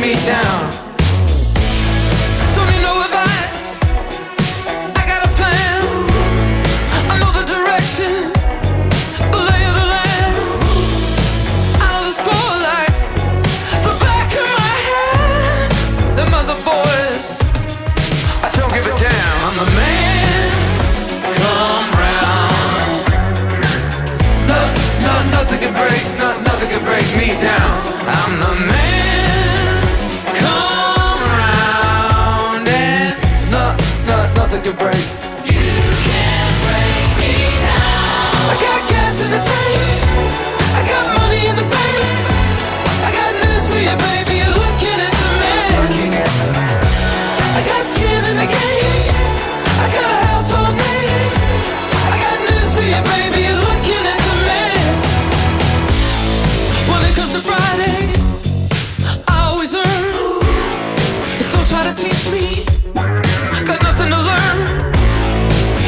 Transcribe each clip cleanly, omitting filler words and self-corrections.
me down. Don't you know if I got a plan. I know the direction, the lay of the land. I know the score like the back of my hand. Them other boys, I don't give a damn. I'm the man, come round. Nothing can break, nothing can break me down. I'm the man. Break. You can't break me down. I got gas in the tank, I got money in the bank, I got news for you, baby, you're looking at the man. I got skin in the game, I got a household name, I got news for you, baby, you're looking at the man. When it comes to Friday, I always earn. But don't try to teach me, got nothing to learn.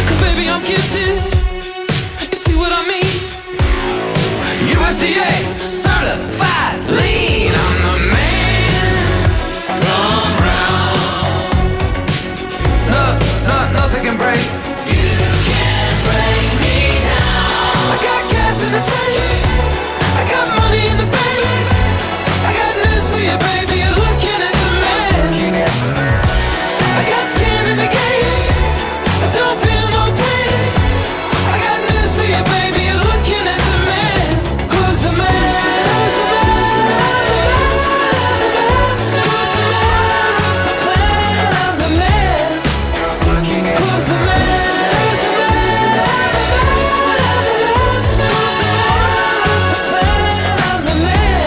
Cause baby I'm gifted, you see what I mean? USDA certified lean. I'm the man, come round. No, nothing can break. You can't break me down. I got gas in the tank, I got money in the bank, I got news for you, baby, you're looking at the man. I got skin in the game, I don't feel no pain. I got news for you, baby, you're looking at the man. Who's the man? Who's the man? Who's the man? Who's the man? Who's the man? Who's the man with the plan? I'm the man. Who's the man? Who's the man? Who's the man? Who's the man? Who's the man with the plan? I'm the man. I'm the man.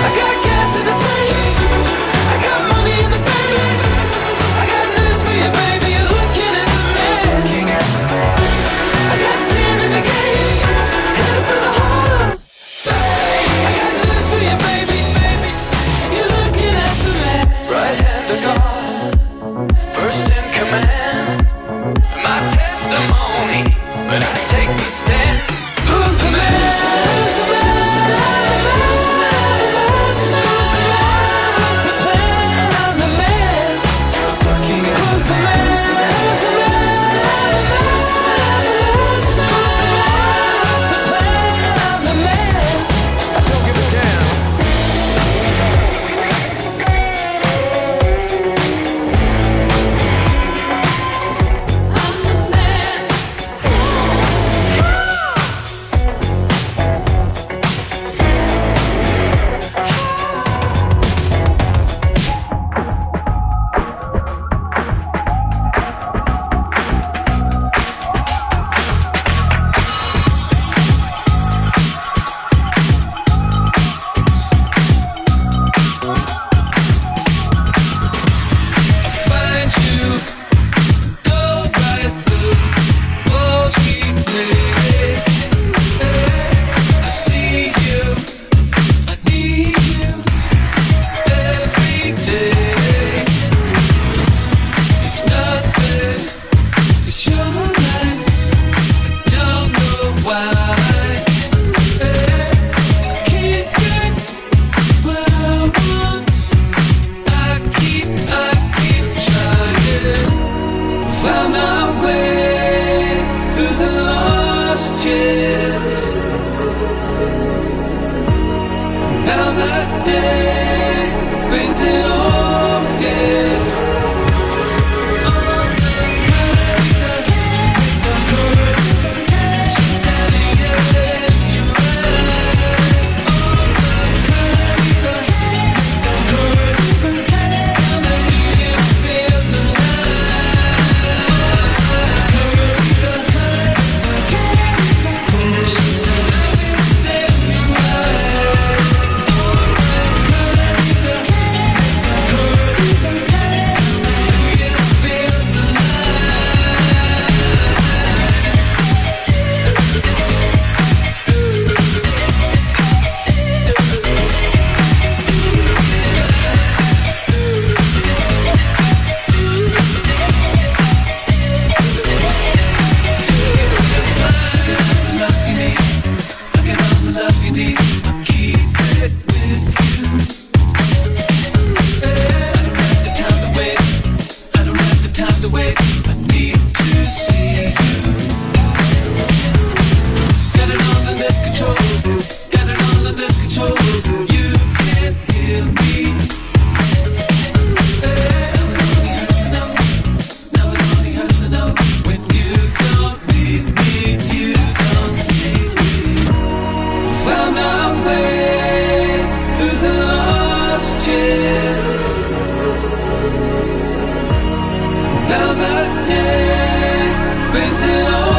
I got gas in the tank, I got money in the bank, I got news for you, baby, you're looking at the man. I got skin in the game, headed for the heart. I got news for you, baby, baby, you're looking at the man. Right hand of God, first in command, my testimony, but I take the stand. Who's the man? Who's the man? Who's the man? Who's the man? Who's the man? Who's the man with the plan? I'm the man. Who's the man? Who's the man? Who's the man? Who's the man? Who's the man? Who's the man? Who's the man with the plan? I'm the man. I don't give a damn. Find you, go right through, walls keep bleeding. I see you, I need you every day. It's nothing, it's your life, I don't know why. I can't get what I want, I keep trying. Found our way through the lost years. Now that day brings it all here. All the colors, the hurt, she's touching your head, you right. All the colors, the hurt, now that you feel the light. She's loving, set you right. All the colors. lost you. Now the day bends it all.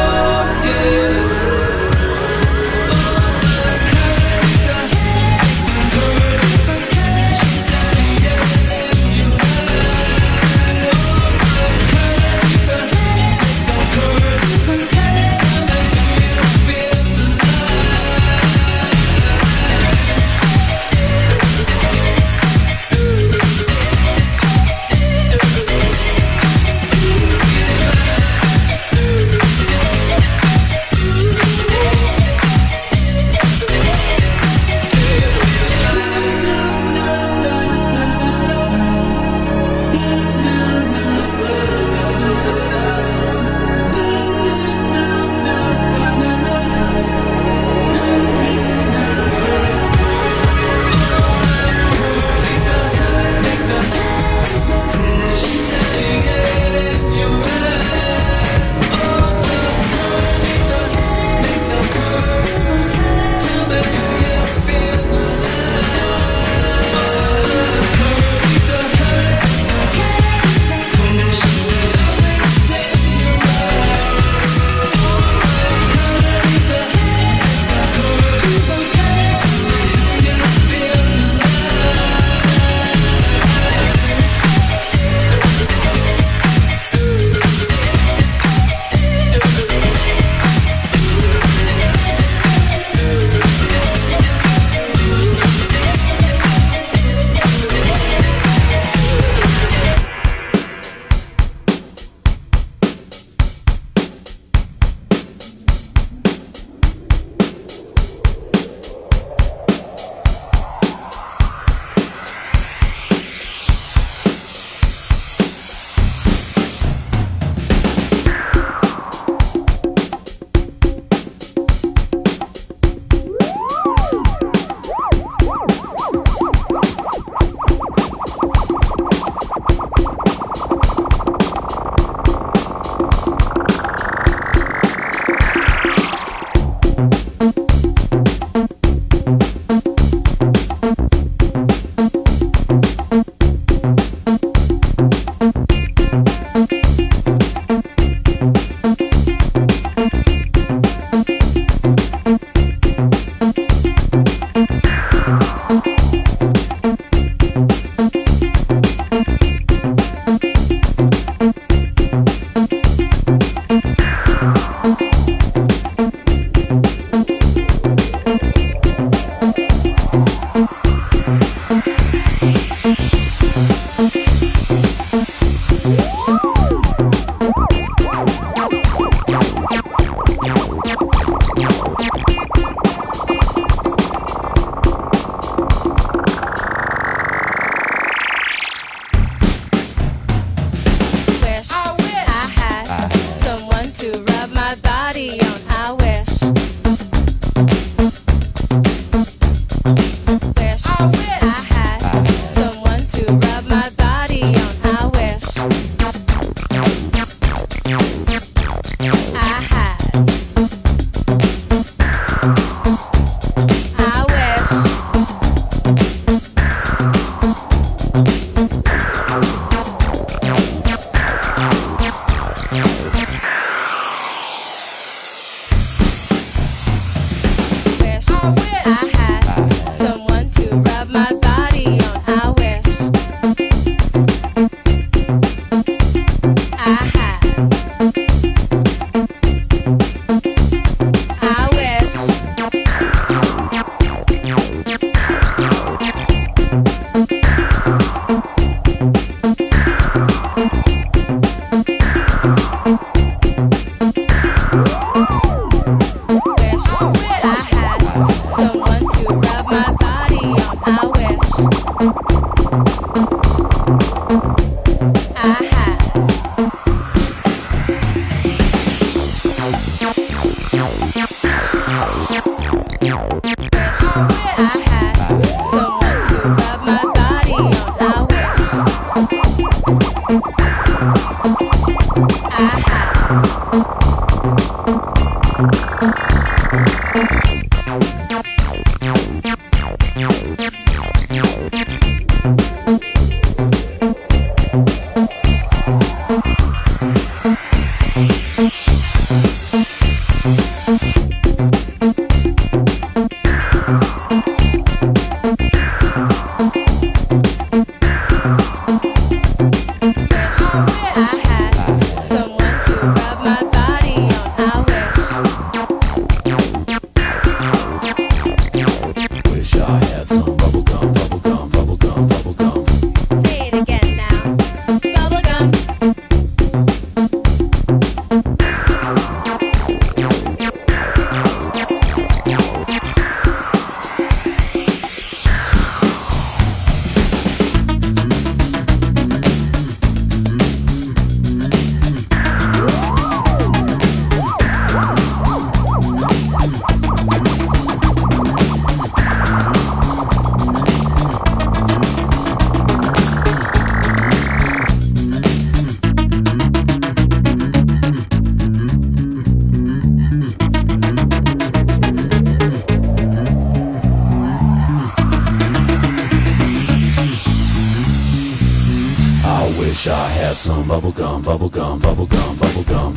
wish I had some bubble gum, bubble gum, bubble gum, bubble gum.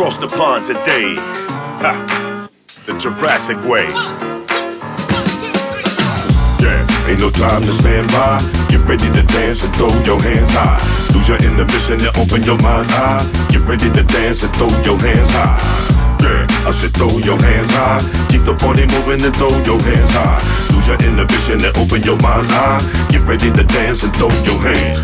Across the pond today, ha, the Jurassic way. Yeah, ain't no time to stand by. Get ready to dance and throw your hands high. Lose your inhibition and open your mind's eye. Get ready to dance and throw your hands high. Yeah, I said throw your hands high. Keep the party moving and throw your hands high. Lose your inhibition and open your mind's eye. Get ready to dance and throw your hands.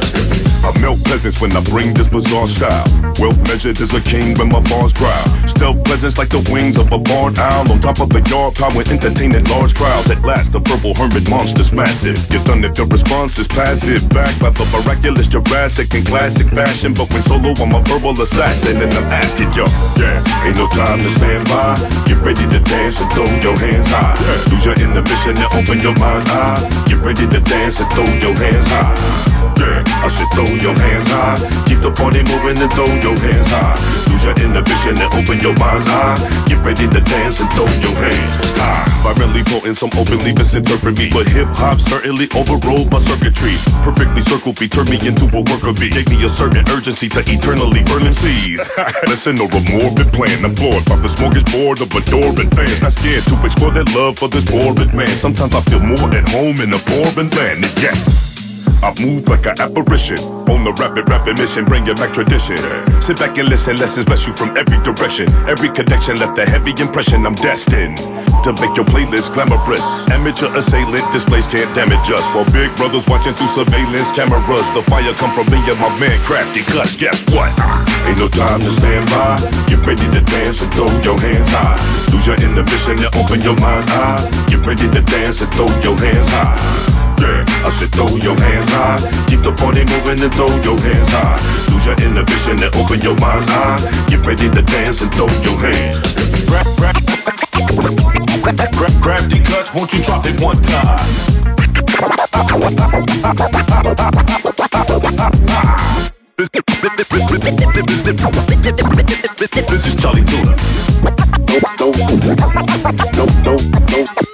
I melt peasants when I bring this bizarre style. Well measured as a king when my bars growl. Stealth pleasants like the wings of a barred owl. On top of the yard power entertaining large crowds. At last the purple hermit monster's massive. You're done if your response is passive. Back by the miraculous Jurassic in classic fashion. But when solo I'm a verbal assassin and I'm asking y'all. Yeah, ain't no time to stand by. Get ready to dance and throw your hands high. Lose your inhibition and open your mind's eye. Get ready to dance and throw your hands high. jerk. I should throw your hands high. Keep the party moving and throw your hands high. Lose your inhibition and open your mind's eye. Get ready to dance and throw your hands high. Virally potent, some openly misinterpret me, but hip-hop certainly overrode my circuitry. Perfectly circled beat, turned me into a worker bee. Gave me a certain urgency to eternally burn and seize. Listen to a morbid plan, I'm floored by the smorgasbord of adoring fans. Not scared to explore that love for this boring man. Sometimes I feel more at home in a boring land. And yes, I've moved like an apparition on the rapid mission, bring it back tradition. Sit back and listen, lessons bless you from every direction. Every connection left a heavy impression. I'm destined to make your playlist glamorous. Amateur assailant, this place can't damage us. While big brothers watching through surveillance cameras, the fire come from me and my man Crafty Cuss. Guess what? Ain't no time to stand by. Get ready to dance and throw your hands high. Lose your inhibition and open your mind's eye. Get ready to dance and throw your hands high. I should throw your hands high. Keep the party moving and throw your hands high. Lose your inhibition and open your mind's eye. Get ready to dance and throw your hands. Crafty Cuts, won't you drop it one time? This is Charlie Tula.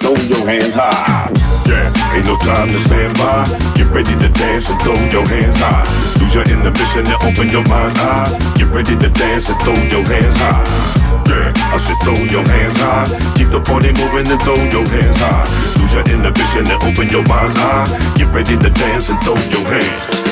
Throw your hands high. Yeah, ain't no time to stand by. Get ready to dance and throw your hands high. Lose your inhibition and open your mind's eye. Get ready to dance and throw your hands high. Yeah, I should throw your hands high. Keep the party moving and throw your hands high. Lose your inhibition and open your mind's eye. Get ready to dance and throw your hands.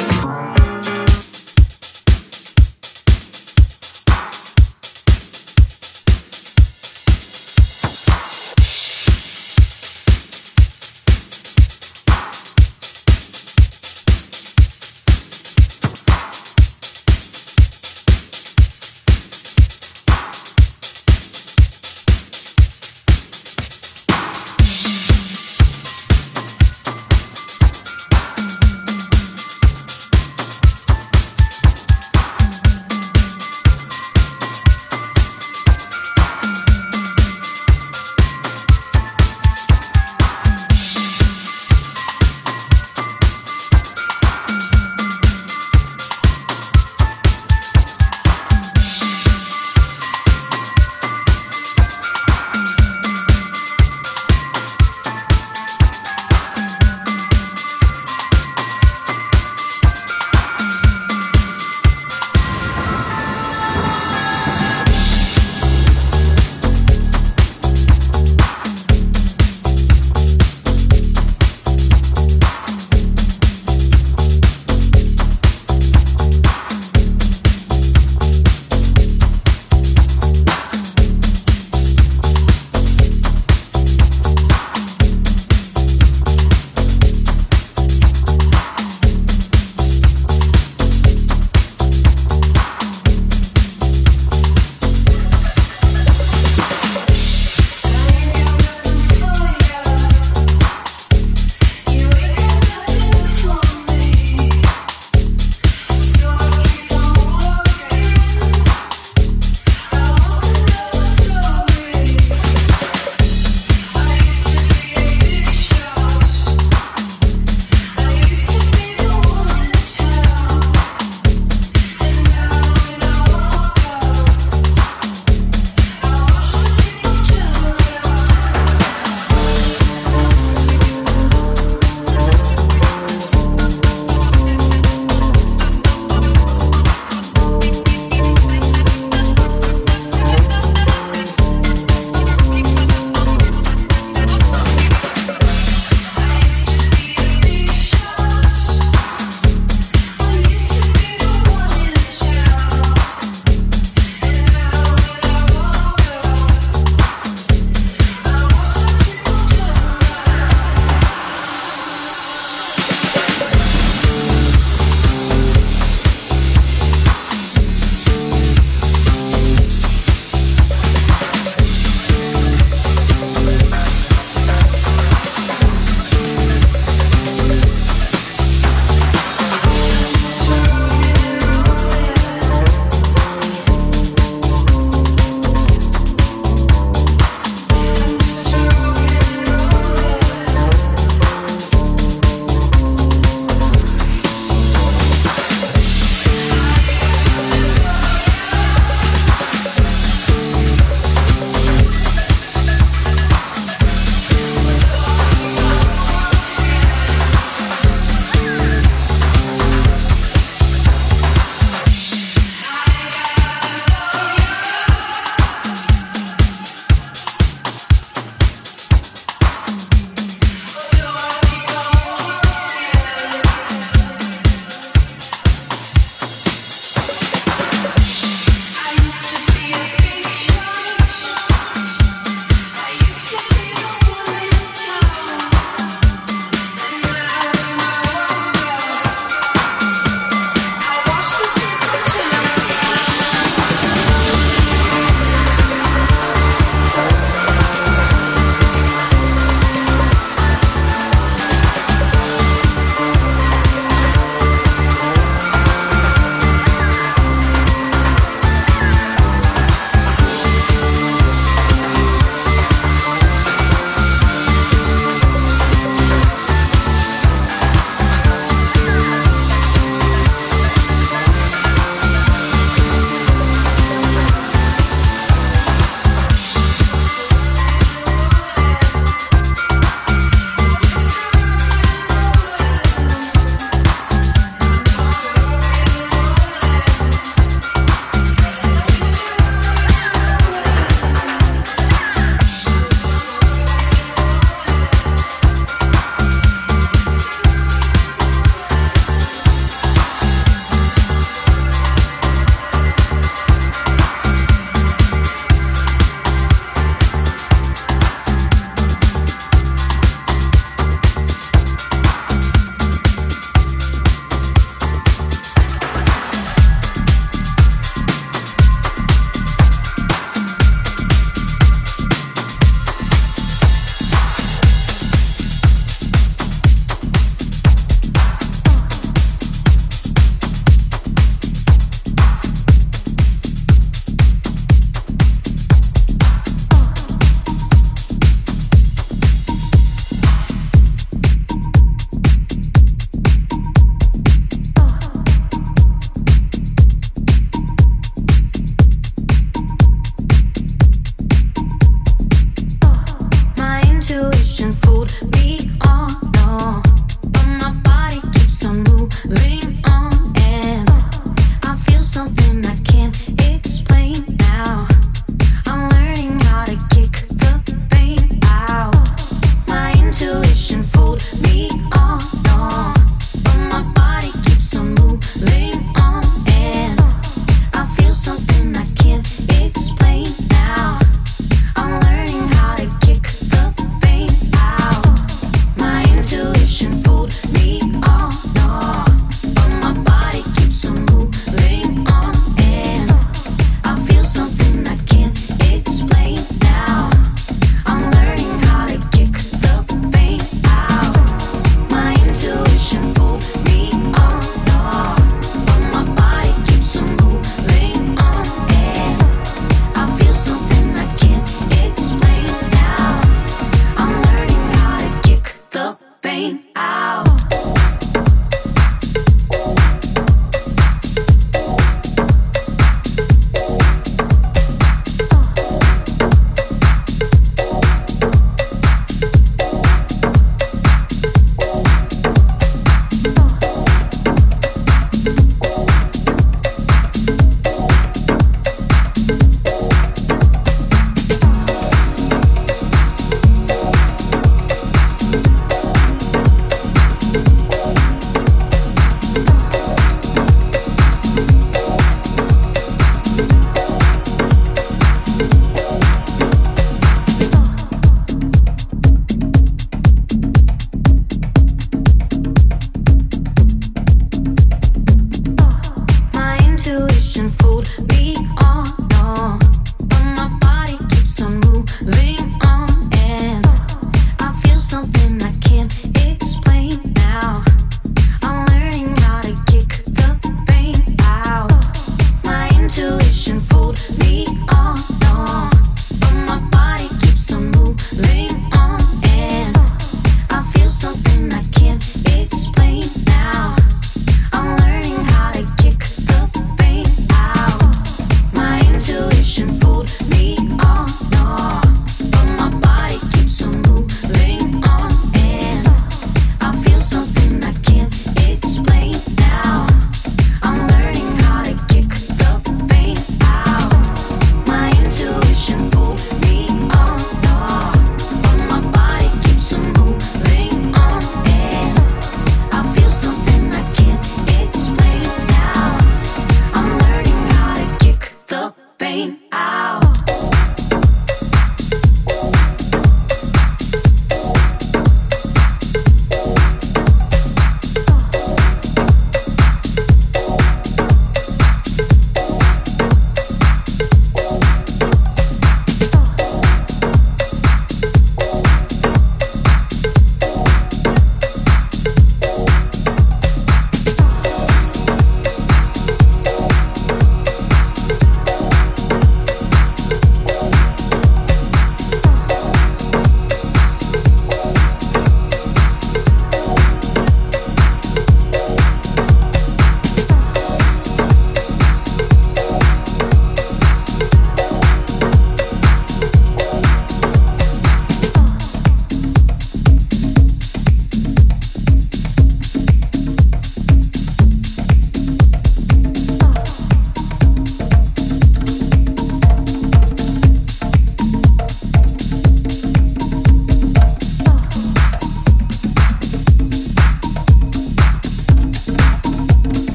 pain out.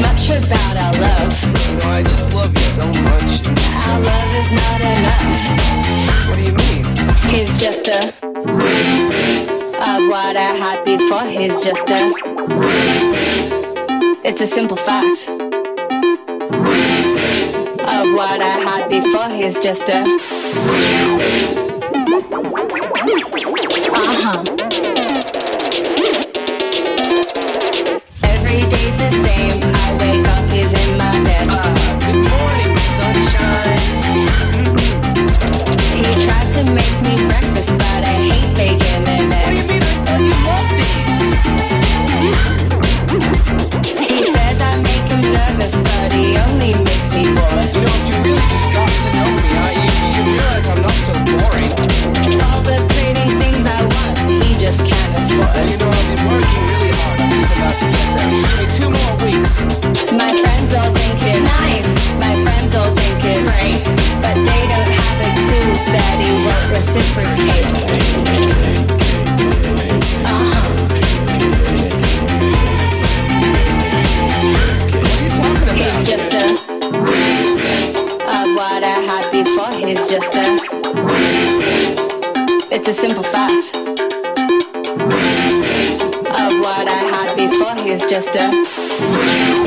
much about our love. You know, I just love you so much. Our love is not enough. What do you mean? He's just a repeat of what I had before. He's just a repeat. It's a simple fact. Repeat of what I had before. He's just a repeat. Every day's the same. I wake up, he's in my bed. Good morning, sunshine. He tries to make me breakfast, but I hate bacon and eggs. What do you mean? I thought you loved these. He says I make him nervous, but he only makes me bored. You know, if you really just got to know me, you realize I'm not so boring. All the pretty things I want, he just can't afford. You know, I've been working really hard. He's about to get there. Just give me 2 more weeks. My friends all think it's nice. My friends all think it's great. But they don't have a clue that he won't reciprocate. What are you talking about? He's just a repeat of what I had before. He's just a repeat. It's a simple fact. Repeat. Of what I had before, he's just a